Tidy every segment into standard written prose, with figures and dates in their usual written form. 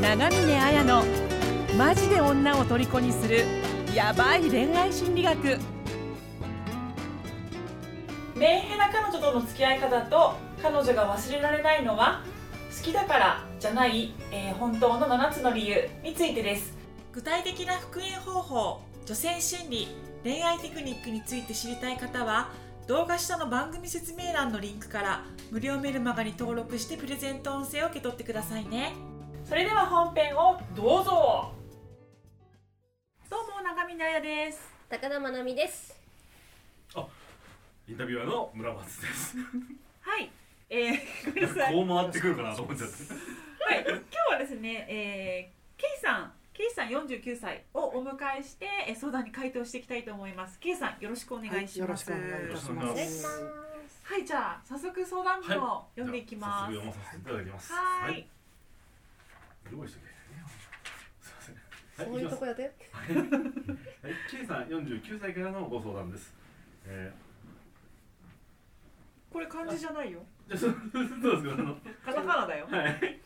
長峰綾のマジで女を虜にするヤバい恋愛心理学。メンヘラ彼女との付き合い方と、彼女が忘れられないのは好きだからじゃない、本当の7つの理由についてです。具体的な復縁方法、女性心理、恋愛テクニックについて知りたい方は、動画下の番組説明欄のリンクから無料メルマガに登録してプレゼント音声を受け取ってくださいね。それでは本編をどうぞ。どうも、長峰綾です。高田真奈美です。あ、インタビュアーの村松です。はい、こう回ってくるかなと思っちゃってはい、今日はですね、ケイさん49歳をお迎えして、相談に回答していきたいと思います。ケイさん、よろしくお願いします。はい、よろしくお願いします。はい、じゃあ早速相談文を読んでいきます。はい、早速読まさせていただきます。はい、用意しておけ。すいません、そういうとこやで。はい、ケイさん49歳からのご相談です。これ漢字じゃないよ。そうですか。カタカナだよ。はい、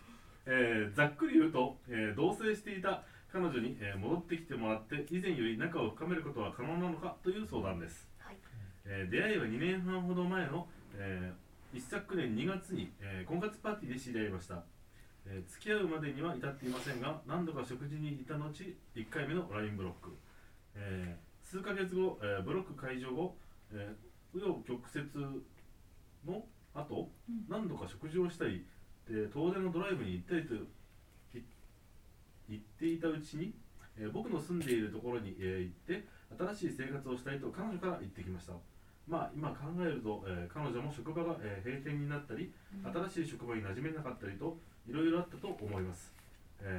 ざっくり言うと、同棲していた彼女に、戻ってきてもらって以前より仲を深めることは可能なのかという相談です。はい、出会いは2年半ほど前の、一昨年2月に、婚活パーティーで知り合いました。付き合うまでには至っていませんが、何度か食事に行った後1回目の LINE ブロック、数ヶ月後、ブロック解除後、紆余曲折の後、何度か食事をしたりで遠出のドライブに行ったりと言っていたうちに、僕の住んでいるところに、行って新しい生活をしたいと彼女から言ってきました。まあ、今考えると、彼女も職場が、閉店になったり、新しい職場に馴染めなかったりといろいろあったと思います。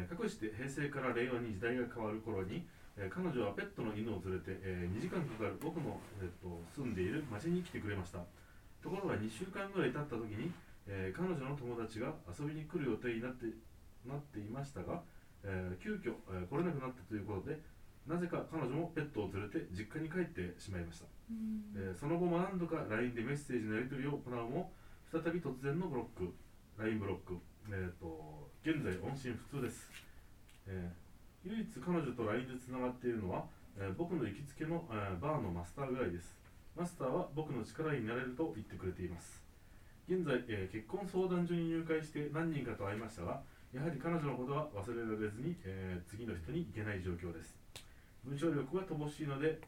かくして平成から令和に時代が変わる頃に、彼女はペットの犬を連れて、2時間かかる僕の、住んでいる町に来てくれました。ところが2週間ぐらい経った時に、彼女の友達が遊びに来る予定になっていましたが、急遽、来れなくなったということで、なぜか彼女もペットを連れて実家に帰ってしまいました。その後も何度か LINE でメッセージのやり取りを行うも、再び突然のブロック、 LINE ブロック、現在音信不通です。唯一彼女と LINE でつながっているのは、僕の行きつけの、バーのマスターぐらいです。マスターは僕の力になれると言ってくれています。現在、結婚相談所に入会して何人かと会いましたが、やはり彼女のことは忘れられずに、次の人に行けない状況です。文章力が乏しいので、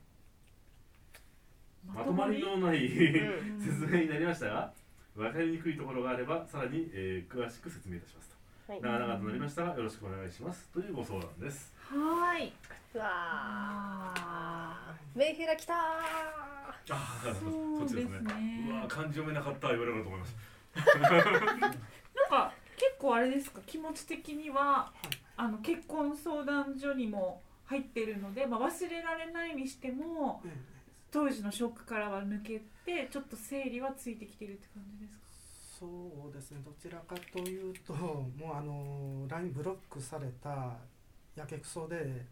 まとまりのない説明になりましたが、分かりにくいところがあれば、さらに、詳しく説明いたしますと。はい、長々となりましたが、よろしくお願いしますというご相談です。はーい。うわー、メンヘラ来たー。あ、そうですね。うわ、漢字読めなかった言われると思います。なんか結構あれですか、気持ち的には、結婚相談所にも入ってるので、忘れられないにしても、当時のショックからは抜けて、ちょっと整理はついてきてるって感じですか？そうですね。どちらかというと、もうLINE ブロックされたやけくそで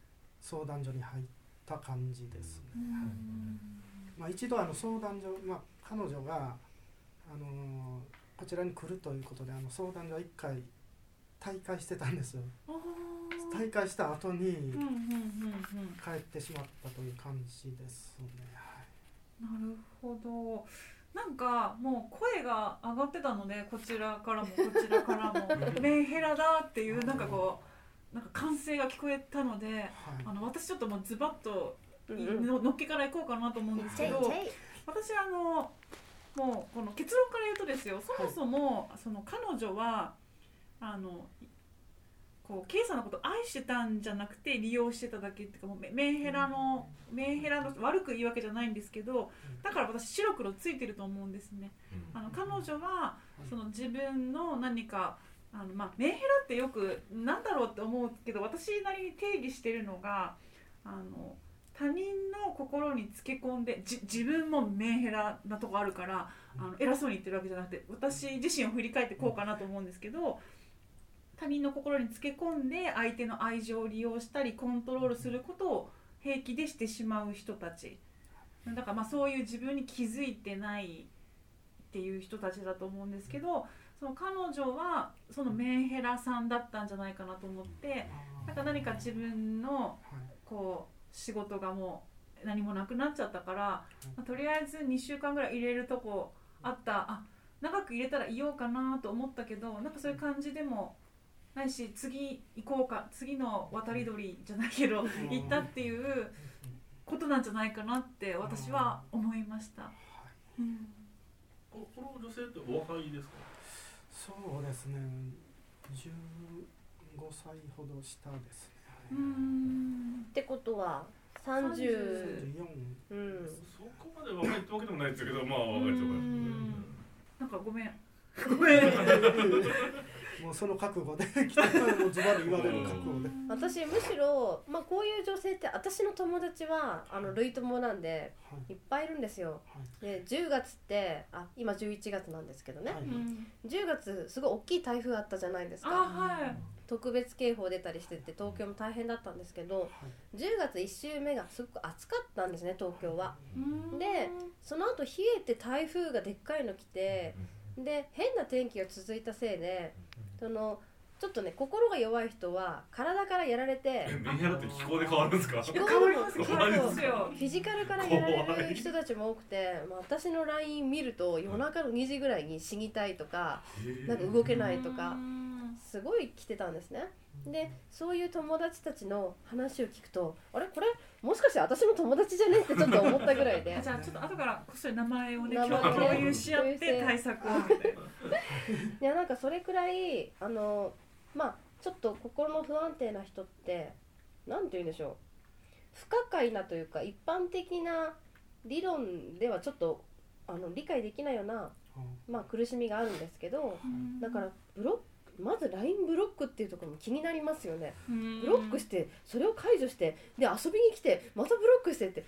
相談所に入った感じですね。はい、一度相談所、彼女が、こちらに来るということで、相談所は1回退会してたんですよ。退会した後に帰ってしまったという感じですね。はい、なるほど。なんかもう声が上がってたので、こちらからもメンヘラだっていうなんかこう、なんか歓声が聞こえたので、はい、私ちょっともうズバッとのっけからいこうかなと思うんですけど、私もうこの結論から言うとですよ、そもそもその彼女はケイさんのことを愛してたんじゃなくて利用してただけっていうか、もうメンヘラの悪く言い訳じゃないんですけど、だから私白黒ついてると思うんですね。彼女はその自分の何かメンヘラってよくなんだろうって思うけど、私なりに定義してるのが他人の心につけ込んで、自分もメンヘラなとこあるから、偉そうに言ってるわけじゃなくて、私自身を振り返ってこうかなと思うんですけど、他人の心につけ込んで相手の愛情を利用したりコントロールすることを平気でしてしまう人たちだから、そういう自分に気づいてないっっていう人たちだと思うんですけど、その彼女はそのメンヘラさんだったんじゃないかなと思って、なんか何か自分のこう仕事がもう何もなくなっちゃったから、まあ、とりあえず2週間ぐらい入れるとこあった、あ長く入れたらいようかなと思ったけど、なんかそういう感じでもないし、次行こうか、次の渡り鳥じゃないけど行ったっていうことなんじゃないかなって私は思いました。うん、この女性ってお若いですか？そうですね、15歳ほど下ですね。ってことは34、うん、そこまで若いってわけでもないですけど、まあ若いとか、なんかごめんもうその覚悟で来たからもうズバリ言われる覚悟で私むしろ、まあ、こういう女性って私の友達は類友なんで、はい、いっぱいいるんですよ、はい、で10月って今11月なんですけどね、はい、10月すごい大きい台風あったじゃないですか、はい、特別警報出たりしてて東京も大変だったんですけど、はい、10月1週目がすごく暑かったんですね東京は、はい、でその後冷えて台風がでっかいの来て、で変な天気が続いたせいでそのちょっとね心が弱い人は体からやられて、メンヘラって気候で変わるんですか？気候変わりますよ。フィジカルからやられる人たちも多くて、まあ、私の LINE 見ると夜中の2時ぐらいに死にたいとか、なんか動けないとかすごい来てたんですね。でそういう友達たちの話を聞くと、あれこれもしかして私の友達じゃねってちょっと思ったぐらいでじゃあちょっと後からこっそり名前をね共有し合って対策をみたいないやなんかそれくらいまあちょっと心の不安定な人ってなんて言うんでしょう、不可解なというか一般的な理論ではちょっと理解できないような、まあ、苦しみがあるんですけど、だからまず LINE ブロックっていうところも気になりますよね。ブロックしてそれを解除してで遊びに来てまたブロックしてって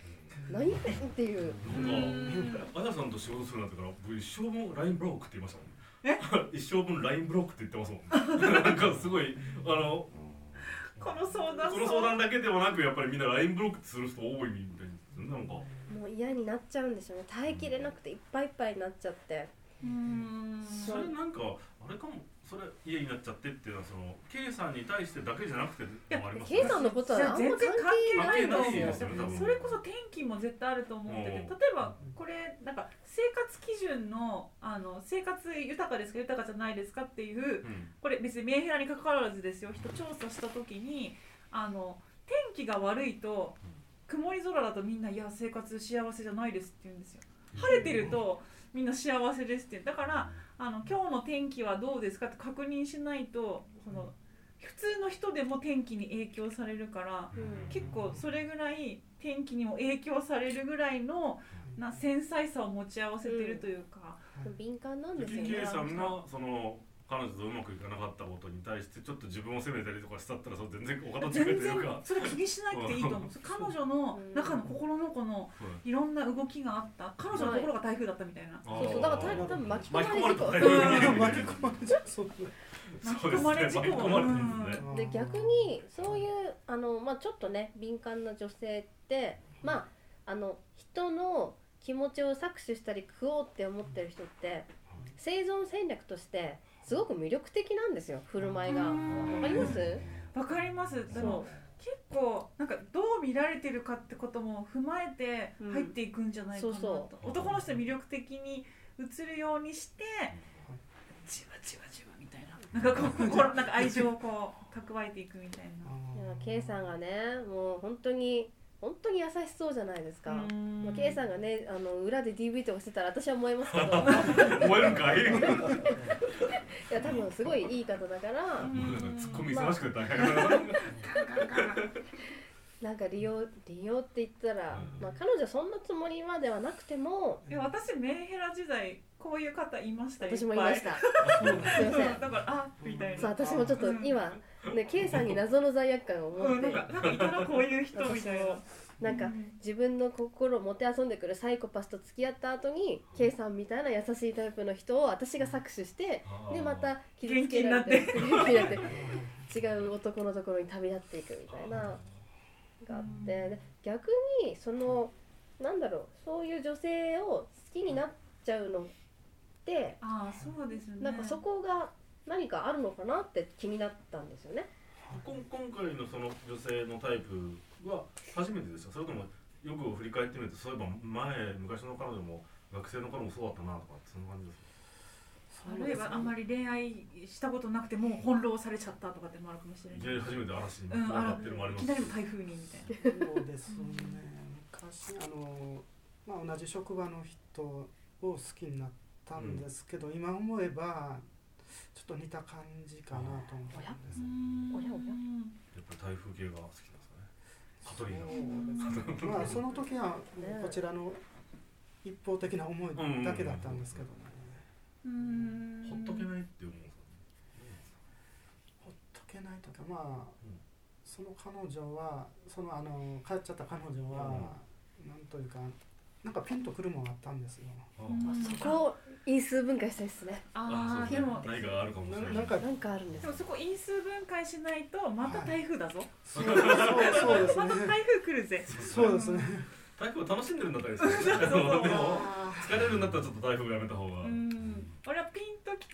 何っていう。アナさんと仕事するなんてから一生分 LINE ブロックって言いましたもん。一生分 LINE ブロックって言ってますもん。なんかすごいこの相談だけでもなくやっぱりみんな LINE ブロックする人多いみたいな、なんかもう嫌になっちゃうんでしょうね。耐えきれなくていっぱいいっぱいになっちゃって。それなんかあれかも。それ家になっちゃってっていうのはその K さんに対してだけじゃなくてもありますね。K さんのことは全然関係ないですよね。それこそ天気も絶対あると思ってて、例えばこれなんか生活基準の生活豊かですか豊かじゃないですかっていう、これ別にメンヘラに関わらずですよ、人調査した時に天気が悪いと曇り空だとみんな、いや生活幸せじゃないですって言うんですよ。晴れてるとみんな幸せですって。だから今日の天気はどうですかって確認しないとその普通の人でも天気に影響されるから、結構それぐらい天気にも影響されるぐらいの繊細さを持ち合わせてるというか、敏感なんですよね。K さんがその彼女とうまくいかなかったことに対してちょっと自分を責めたりとかしたったら、それ全然お片付けというか、全然それ気にしなくていいと思う。彼女の中の心のこのいろんな動きがあった、彼女の心が台風だったみたいな。そうそう、だから多分巻き込まれ事故。巻き込まれ事故。で逆にそういうまあちょっとね敏感な女性ってまあ人の気持ちを搾取したり食おうって思ってる人って生存戦略としてすごく魅力的なんですよ、振る舞いが。わかります？わかります。でも結構なんかどう見られてるかってことも踏まえて入っていくんじゃないかなと、そう男の人魅力的に映るようにして、じわじわじわみたいななんか愛情をこう蓄えていくみたいな。いや K さんがね、もう本当に優しそうじゃないですか。まあ、K さんがね裏で DV とかしてたら私は燃えますけど燃えるんかいいや多分すごいいい方だからツッコミ忙しくて大変なんか利用って言ったら、まあ、彼女そんなつもりまではなくても、いや私メンヘラ時代こういう方いました。私もいましたすいません、だからあみたいな。そう私もちょっと今ね、K さんに謎の罪悪感を持って、なんかいたらこういう人みたいな、なんか自分の心をもてあそんでくるサイコパスと付き合った後に K さんみたいな優しいタイプの人を私が搾取して、でまた傷つけられて違う男のところに旅立っていくみたいながあって、逆にそういう女性を好きになっちゃうのて、あ、そうですね、なんかそこが何かあるのかなって気になったんですよね。今回 の, その女性のタイプは初めてですか？それともよく振り返ってみると、そういえば昔の彼女も学生の彼もそうだったなとか、そんな感じですか？あるいはあんまり恋愛したことなくてもう翻弄されちゃったとかってもあるかもしれない。いきなり初めて嵐に当たってるもあります。いきなり台風にみたいな。そうですね。昔同じ職場の人を好きになったんですけど、今思えばちょっと似た感じかなと思ったんです。やっぱり台風系が好きなんですかね。そうですね。まあその時はこちらの一方的な思いだけだったんですけどね。ほっとけないって思うんですかね。ほっとけないとか、まあ、うん、その彼女は帰っちゃった彼女は、うん、なんというかなんかピンとくるもんあったんですよ。そこ因数分解したいですね。ああ、でも何かあるかもしれない。なんかあるんです。でもそこ因数分解しないとまた台風だぞ。はい、そうですね。また台風来るぜ。そうですね。台風を楽しんでるんだったらいいですよね。そうそうでも疲れるんだったらちょっと台風をやめた方が。俺はピンと来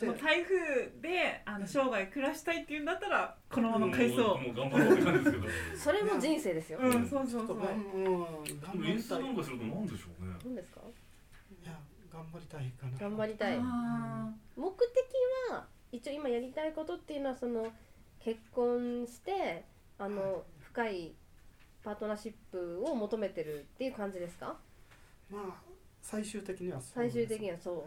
てもう台風で生涯暮らしたいっていうんだったらこのまま返そう。もう頑張ろうって感じですけど。それも人生ですよ。うん、そうそうそう。インスタなんかするとなんでしょうね。なんですか？いや、頑張りたいかな。頑張りたい。目的は一応今やりたいことっていうのは、その結婚して深いパートナーシップを求めてるっていう感じですか？まあ最終的にはそうです。最終的にはそう。はい。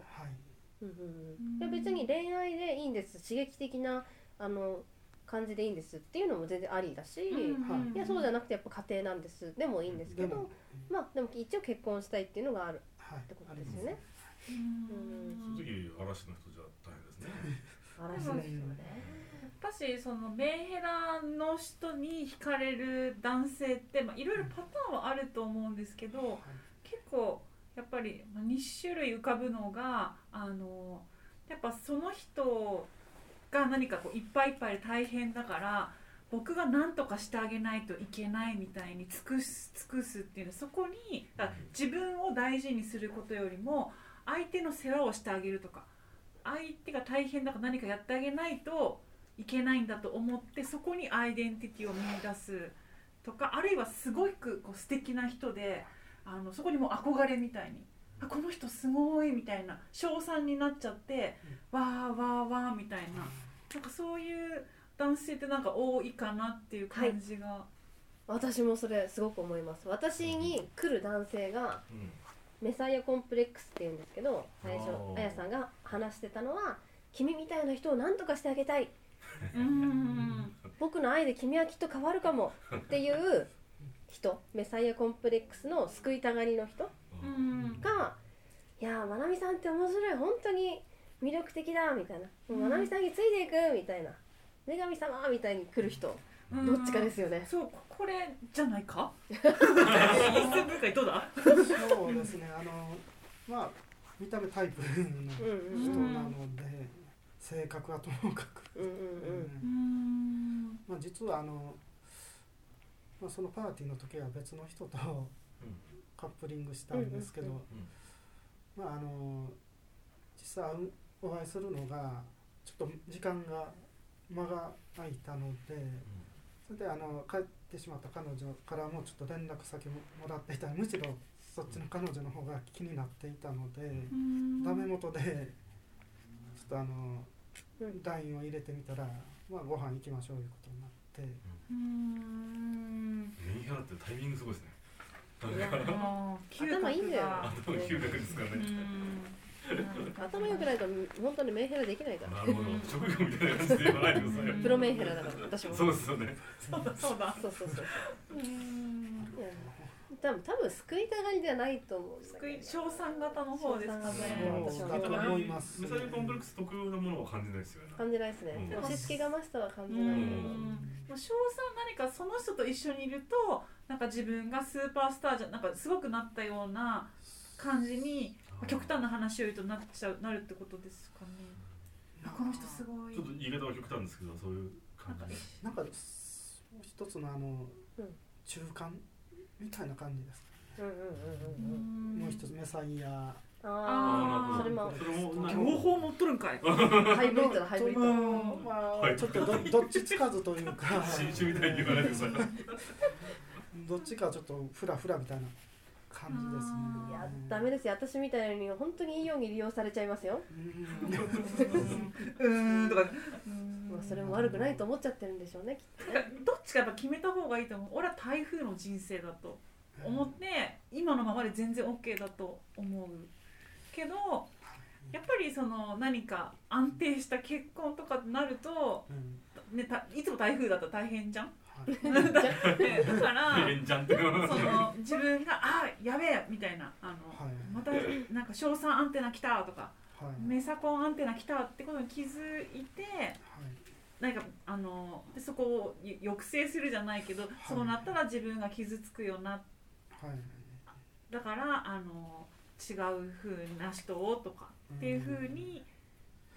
うんうん、別に恋愛でいいんです、刺激的な感じでいいんですっていうのも全然ありだし、いやそうじゃなくてやっぱ家庭なんですでもいいんですけど、まあでも一応結婚したいっていうのがあるってことですよね。その時嵐の人じゃ大変ですね。嵐の人ね。私そのメンヘラの人に惹かれる男性っていろいろパターンはあると思うんですけど、結構やっぱり2種類浮かぶのが、やっぱその人が何かこういっぱいいっぱいで大変だから僕が何とかしてあげないといけないみたいに尽くすっていうの、そこに自分を大事にすることよりも相手の世話をしてあげるとか、相手が大変だから何かやってあげないといけないんだと思って、そこにアイデンティティを見出すとか、あるいはすごくこう素敵な人でそこにもう憧れみたいに、あ、この人すごいみたいな称賛になっちゃって、わーわーわーみたいな、なんかそういう男性ってなんか多いかなっていう感じが、はい、私もそれすごく思います。私に来る男性が、メサイアコンプレックスっていうんですけど、最初あやさんが話してたのは、君みたいな人を何とかしてあげたい、僕の愛で君はきっと変わるかもっていう人、メサイアコンプレックスの救いたがりの人が、いやー、まなみさんって面白い、本当に魅力的だみたいな、もうまなみさんについていくみたいな、女神様みたいに来る人、どっちかですよね。そう、これじゃないか。因数分解どうだ？そうですね。まあ見た目タイプの人なので、性格はともかく、まあ実はそのパーティーの時は別の人とカップリングしたんですけど、実際お会いするのがちょっと間が空いたので、それで帰ってしまった彼女からもちょっと連絡先ももらっていた、むしろそっちの彼女の方が気になっていたので、ダメ元でちょっとLINEを入れてみたら、まあご飯行きましょういうことになって、メンヘラってタイミングすごいですね。頭いいんだよ。頭嗅覚ですからね。頭良くないと本当にメンヘラできないから。なるほど。職業みたいな感じで言わないでください。プロメンヘラだから私も。そうですよね。そうだ。いや多分救いたがりではないと思う。賞賛型の方ですかね。私は思います。メサイアコンプレックス特有のものは感じないですよね。感じないですね。押し付けがましさは感じない。賞賛、何かその人と一緒にいるとなんか自分がスーパースターじゃなんかすごくなったような感じに、極端な話を言うとなるってことですかね。この人すごい。ちょっと言い方は極端ですけど、そういう感じ。なんか一つの中間みたいな感じです。もう一つメサイアああ、それも両方持っとるんかい。ハイブリッドだ、ハイブリッド。まあちょっと どっちつかずというか、新種みたいに言わないでください。どっちかちょっとフラフラみたいな感じですね。いや、ダメですよ。私みたいに本当にいいように利用されちゃいますよ。とかね。まあそれも悪くないと思っちゃってるんでしょうね。どっちかやっぱ決めた方がいいと思う。俺は台風の人生だと思って、今のままで全然 OK だと思う。けどやっぱりその何か安定した結婚とかとなると、ね、いつも台風だったら大変じゃん、だからその自分があやべえみたいな、またなんか賞賛アンテナ来たとか、メサコンアンテナ来たってことに気づいて、なんかそこを抑制するじゃないけど、そうなったら自分が傷つくよな、だから違う風な人をとかっていう風に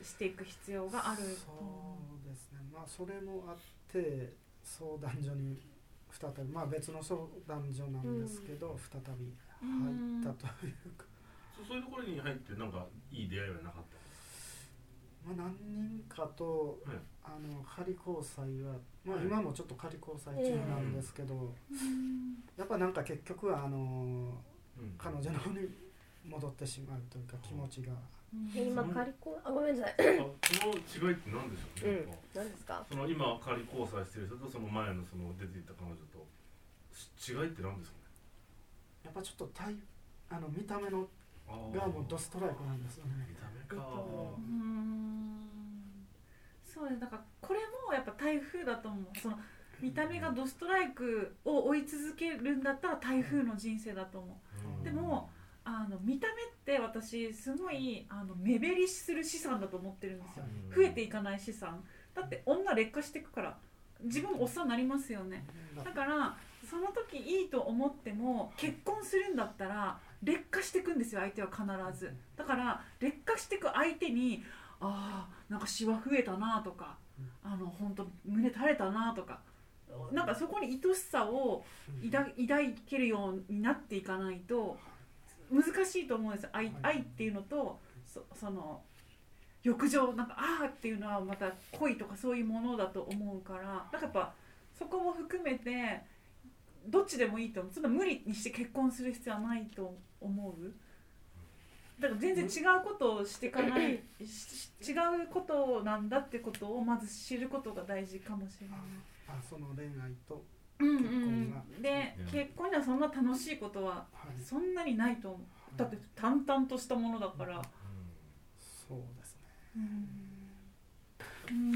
していく必要があると、そうですね。まあそれもあって相談所に再び、まあ別の相談所なんですけど、再び入ったというか、そういうところに入ってなんかいい出会いはなかった。まあ何人かと、仮交際は、まあ今もちょっと仮交際中なんですけど、やっぱなんか結局は彼女の方に戻ってしまうというか気持ちが、今仮交あごめんなさいその違いって何でしょうね、何ですかその今仮交際してる人とその前のその出ていた彼女と違いって何ですかね。やっぱちょっと見た目のがもうドストライクなんですよね。見た目か、そうです。だからこれもやっぱ台風だと思う。その見た目がドストライクを追い続けるんだったら台風の人生だと思う。でも見た目って私すごい目減りする資産だと思ってるんですよ。増えていかない資産だって、女劣化していくから自分もおっさんになりますよね。だからその時いいと思っても結婚するんだったら劣化していくんですよ、相手は必ず。だから劣化していく相手になんかシワ増えたなとか、ほんと胸垂れたなとか、なんかそこに愛しさを抱けるようになっていかないと難しいと思うんです。 愛っていうのとその欲情、なんかあーっていうのはまた恋とかそういうものだと思うから、なんかやっぱそこも含めてどっちでもいいと思う。そんな無理にして結婚する必要はないと思う。だから全然違うことをしていかない違うことなんだってことをまず知ることが大事かもしれない。その恋愛と結婚が、で結婚にはそんな楽しいことはそんなにないと思う、だって淡々としたものだから、そうですね、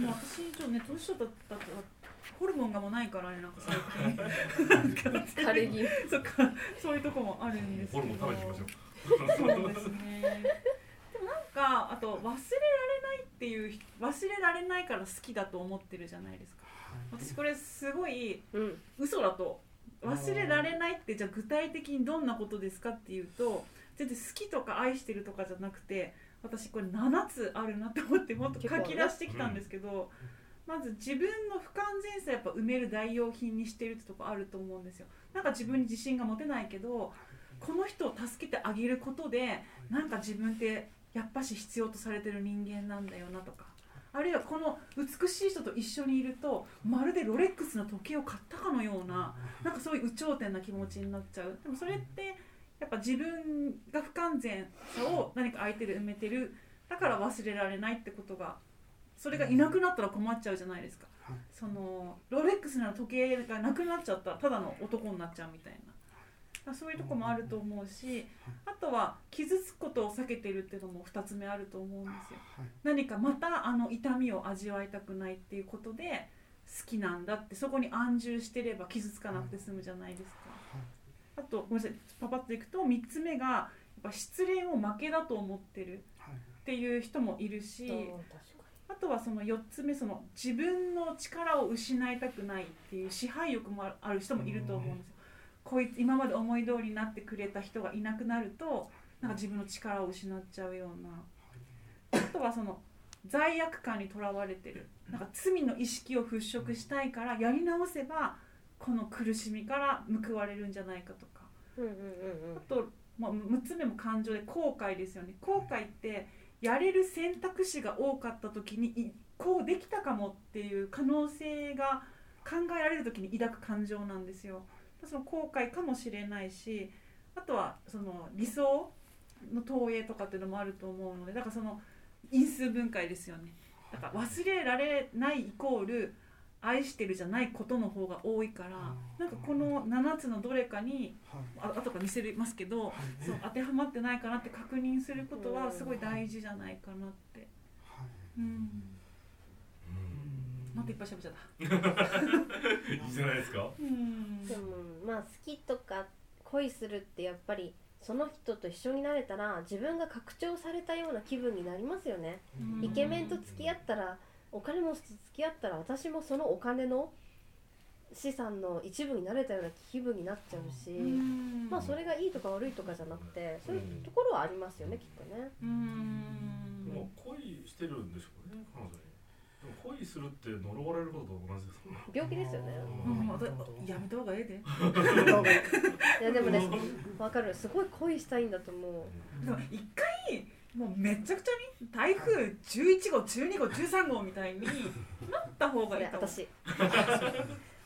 私以上ね、年取ったらホルモンがもうないからね、なんか最近枯れ気味、そっか、そういうとこもあるんですけど、ホルモン食べていきましょう。そうですね。でもなんかあと忘れられないっていう、忘れられないから好きだと思ってるじゃないですか。私これすごい嘘だと、忘れられないって、じゃあ具体的にどんなことですかっていうと、全然好きとか愛してるとかじゃなくて、私これ7つあるなと思ってもっと書き出してきたんですけど、まず自分の不完全さやっぱ埋める代用品にしてるってとこあると思うんですよ。なんか自分に自信が持てないけど、この人を助けてあげることでなんか自分ってやっぱし必要とされてる人間なんだよなとか、あるいはこの美しい人と一緒にいるとまるでロレックスの時計を買ったかのような、なんかそういう有頂天な気持ちになっちゃう。でもそれってやっぱ自分が不完全さを何か相手で埋めてる、だから忘れられないってことが、それがいなくなったら困っちゃうじゃないですか。そのロレックスの時計がなくなっちゃったらただの男になっちゃうみたいな、そういうとこもあると思うし、あとは傷つくことを避けてるっていうのも2つ目あると思うんですよ。何かまた痛みを味わいたくないっていうことで好きなんだって、そこに安住してれば傷つかなくて済むじゃないですか。あとごめんなさい、パパッといくと3つ目がやっぱ失恋を負けだと思ってるっていう人もいるし、あとはその4つ目、その自分の力を失いたくないっていう支配欲もある人もいると思うんですよ。こいつ今まで思い通りになってくれた人がいなくなるとなんか自分の力を失っちゃうような、あとはその罪悪感にとらわれてる、なんか罪の意識を払拭したいからやり直せばこの苦しみから報われるんじゃないかとか、あとまあ、6つ目も感情で後悔ですよね。後悔ってやれる選択肢が多かった時にこうできたかもっていう可能性が考えられる時に抱く感情なんですよ。その後悔かもしれないし、あとはその理想の投影とかっていうのもあると思うので、だからその因数分解ですよね。だから忘れられないイコール愛してるじゃないことの方が多いから、なんかこの7つのどれかに、はい、後から見せますけど、はいね、その当てはまってないかなって確認することはすごい大事じゃないかなって、はい、またいっぱい喋っちゃったいいじゃないですか。でもまあ好きとか恋するってやっぱりその人と一緒になれたら自分が拡張されたような気分になりますよね。イケメンと付き合ったら、お金持ちと付き合ったら、私もそのお金の資産の一部になれたような気分になっちゃうし、まあそれがいいとか悪いとかじゃなくて、そういうところはありますよね、きっとね。もう恋してるんでしょうね、彼女に。恋するって呪われることと同じですもんね。病気ですよね。やめた方がええでいやでもね、わかる。すごい恋したいんだと思う。でも一回もうめちゃくちゃに台風11号、12号、13号みたいになった方がいいと思う。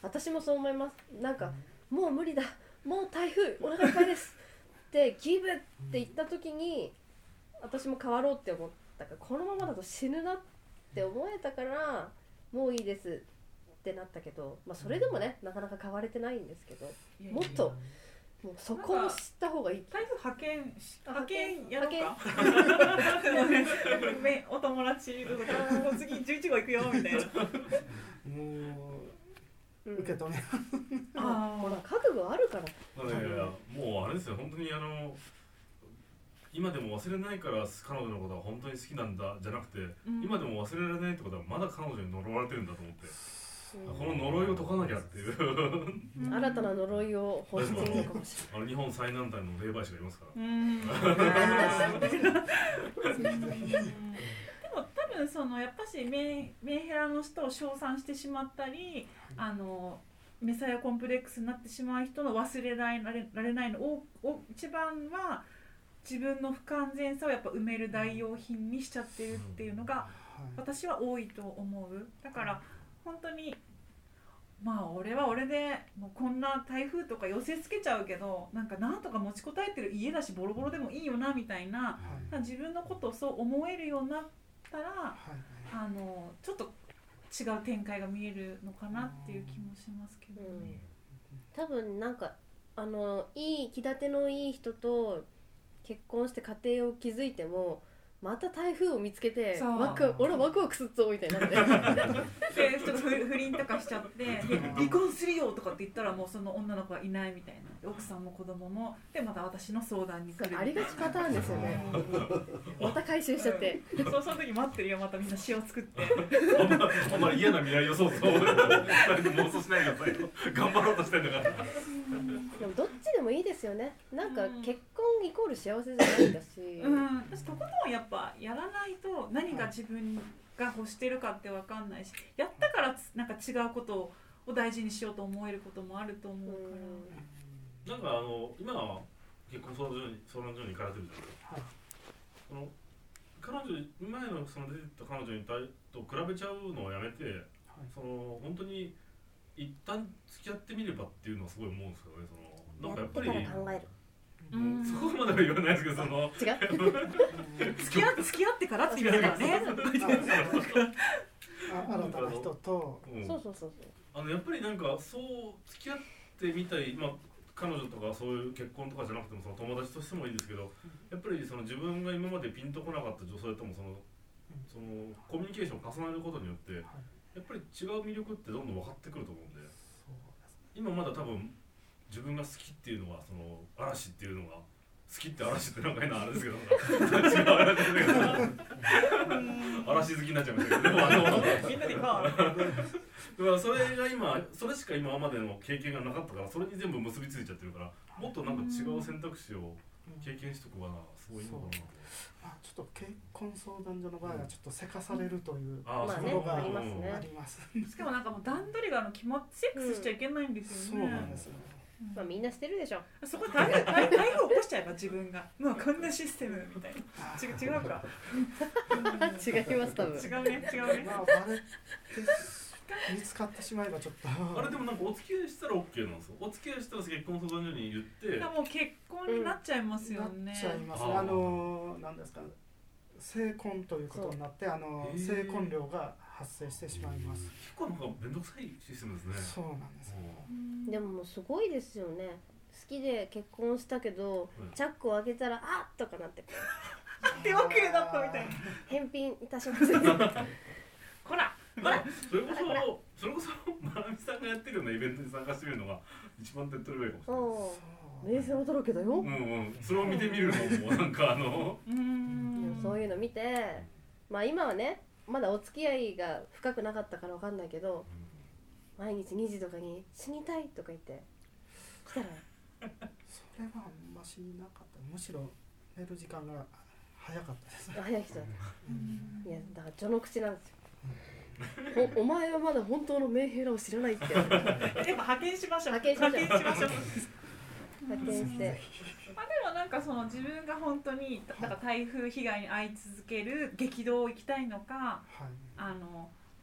私もそう思います。なんかもう無理だ、もう台風お腹いっぱいですってギブって言った時に、私も変わろうって思ったから、このままだと死ぬなって思えたからもういいですってなったけど、まあそれでもね、なかなか変われてないんですけど、もっともうそこを知った方がいい。台風派遣やろうかお友達とか次11号行くよみたいなもう受け止めあほら覚悟あるからいやいや、もうあれですよ、本当に今でも忘れないから彼女のことは本当に好きなんだじゃなくて、今でも忘れられないってことはまだ彼女に呪われてるんだと思って、この呪いを解かなきゃっていう新たな呪いを放出するかもしれない。日本最南端の霊媒師がいますからでも多分そのやっぱしメンヘラの人を称賛してしまったり、メサイアコンプレックスになってしまう人の忘れられないの一番は自分の不完全さをやっぱ埋める代用品にしちゃってるっていうのが私は多いと思う。だから本当にまあ俺は俺でもうこんな台風とか寄せつけちゃうけど、なんかなんとか持ちこたえてる家だしボロボロでもいいよなみたいな、自分のことをそう思えるようになったらちょっと違う展開が見えるのかなっていう気もしますけどね。多分なんかいい気立てのいい人と結婚して家庭を築いても、また台風を見つけて俺ワクワクすっぞみたいになってでちょっと不倫とかしちゃって離婚するよとかって言ったら、もうその女の子はいないみたいな、奥さんも子供もでまた私の相談に来る。ありがちパターンですよねまた回収しちゃってその時待ってるよ、またみんな詩を作ってあんまり嫌な未来予想そう妄想しないでください頑張ろうとしてるんだからでもどっちでもいいですよね。なんか結婚イコール幸せじゃないんだし私とことんやらないと何が自分が欲してるかって分かんないし、やったからなんか違うことを大事にしようと思えることもあると思うから、なんか今は結婚相談所に行かれてるじゃないですか、はい、前の出てた彼女にと比べちゃうのをやめて、はい、本当に一旦付き合ってみればっていうのはすごい思うんですよね。なんかやっぱりそこまでは言わないですけど、違う付き合ってからって言われたね新たな人と、そうやっぱりなんかそう付き合ってみたい、まあ彼女とかそういう結婚とかじゃなくても友達としてもいいですけど、やっぱり自分が今までピンとこなかった女性ともそのコミュニケーションを重ねることによってやっぱり違う魅力ってどんどん分かってくると思うんで、今まだ多分自分が好きっていうのは嵐っていうのが好きって嵐ってなんか変なあれですけど嵐好きになっちゃいましたけどみんなでそれしか今までの経験がなかったから、それに全部結びついちゃってるから、もっとなんか違う選択肢を経験しとくはすごいのかな。ちょっと結婚相談所の場合はちょっとせかされるというところがありますね。しかもなんかもう段取りが決まってセックスしちゃいけないんですよね。そうなんですよ。まあみんなしてるでしょ。そこで台風を起こしちゃえば自分がもうこんなシステムみたいな。違うか。違います多分。違うね。まあバレて見つかってしまえばちょっと。あれでもなんかお付き合いしたら OK なんですよ。お付き合いしたら結婚相談所に言って。でもう結婚になっちゃいますよね。なっちゃいます。なんですか。成婚ということになって成婚料が発生してしまいます。結構なんかめんどくさいシステムですね。そうなんですよ。でも、 もうすごいですよね。好きで結婚したけど、うん、チャックを開けたらあっとかなって手遅れだったみたいな。返品いたします。こら。それこそまなみさんがやってるようなイベントに参加してみるのが一番手っ取り早いかもしれない。名声だらけだよ。うんうん。それを見てみるのもなんかそういうの見て、まあ今はね、まだお付き合いが深くなかったからわかんないけど、毎日2時とかに死にたいとか言って来たらそれはあんましなかった。むしろ寝る時間が早かったです。早い人だった。いや、だから序の口なんですよ。お前はまだ本当のメンヘラを知らないってやっぱ派遣しましょう。派遣しましょう派遣してまあでもなんかその自分が本当にだから台風被害に遭い続ける激動を行きたいのか、はい、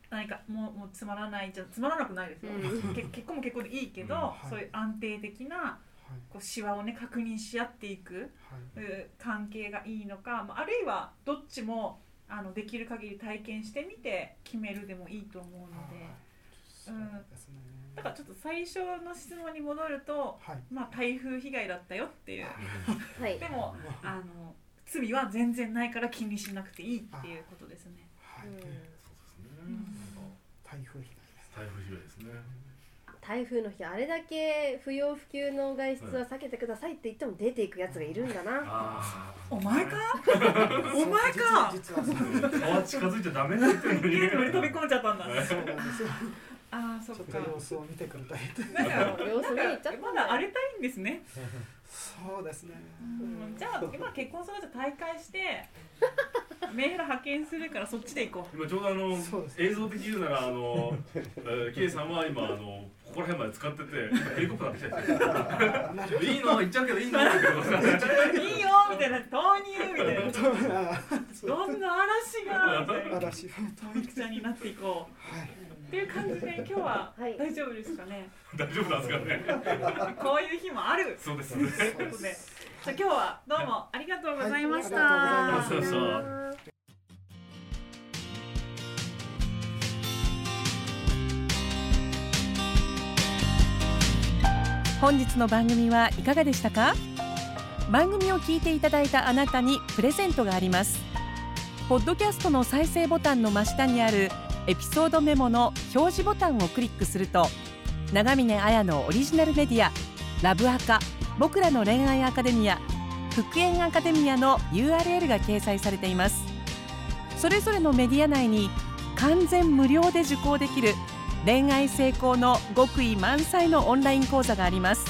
何かもうつまらないじゃつまらなくないですよ、うん、結婚も結婚でいいけど、うんはい、そういう安定的なこうシワをね確認し合っていく、はい、関係がいいのか、あるいはどっちもできる限り体験してみて決めるでもいいと思うので、そうですね、うん、だからちょっと最初の質問に戻ると、はい、まあ台風被害だったよっていう、はい、でも罪は全然ないから気にしなくていいっていうことですね。はい、そうですね、台風被害ですね。台風の日あれだけ不要不急の外出は避けてくださいって言っても出ていくやつがいるんだな。あお前かお前か川近づいちゃダメだって言うのに飛び込んじゃったんだ。そうなんですよ。あそっか、ちょっと様子を見てくれたいって様子見に行っちゃった。まだ荒れたいんですね。そうですね、うん、じゃあ今結婚相談所退会してメンヘラ派遣するからそっちで行こう。今ちょうど映像的に言うならK さんは今ここら辺まで使っててヘリコプター来ちゃっていいの行っちゃうけどいいのいいよみたいな投入みたいなどんな嵐がみたいなちゃんになっていこう、はい、っていう感じで今日は大丈夫ですかね。大丈夫なんですかね。こういう日もある。そうですね。ということでじゃ今日はどうもありがとうございました。はい、ありがとうございました。本日の番組はいかがでしたか。番組を聞いていただいたあなたにプレゼントがあります。ポッドキャストの再生ボタンの真下にあるエピソードメモの表示ボタンをクリックすると、長峰彩のオリジナルメディアラブアカ、僕らの恋愛アカデミア、復縁アカデミアの URL が掲載されています。それぞれのメディア内に完全無料で受講できる恋愛成功の極意満載のオンライン講座があります。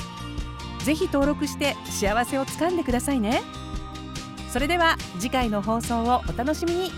ぜひ登録して幸せをつかんでくださいね。それでは次回の放送をお楽しみに。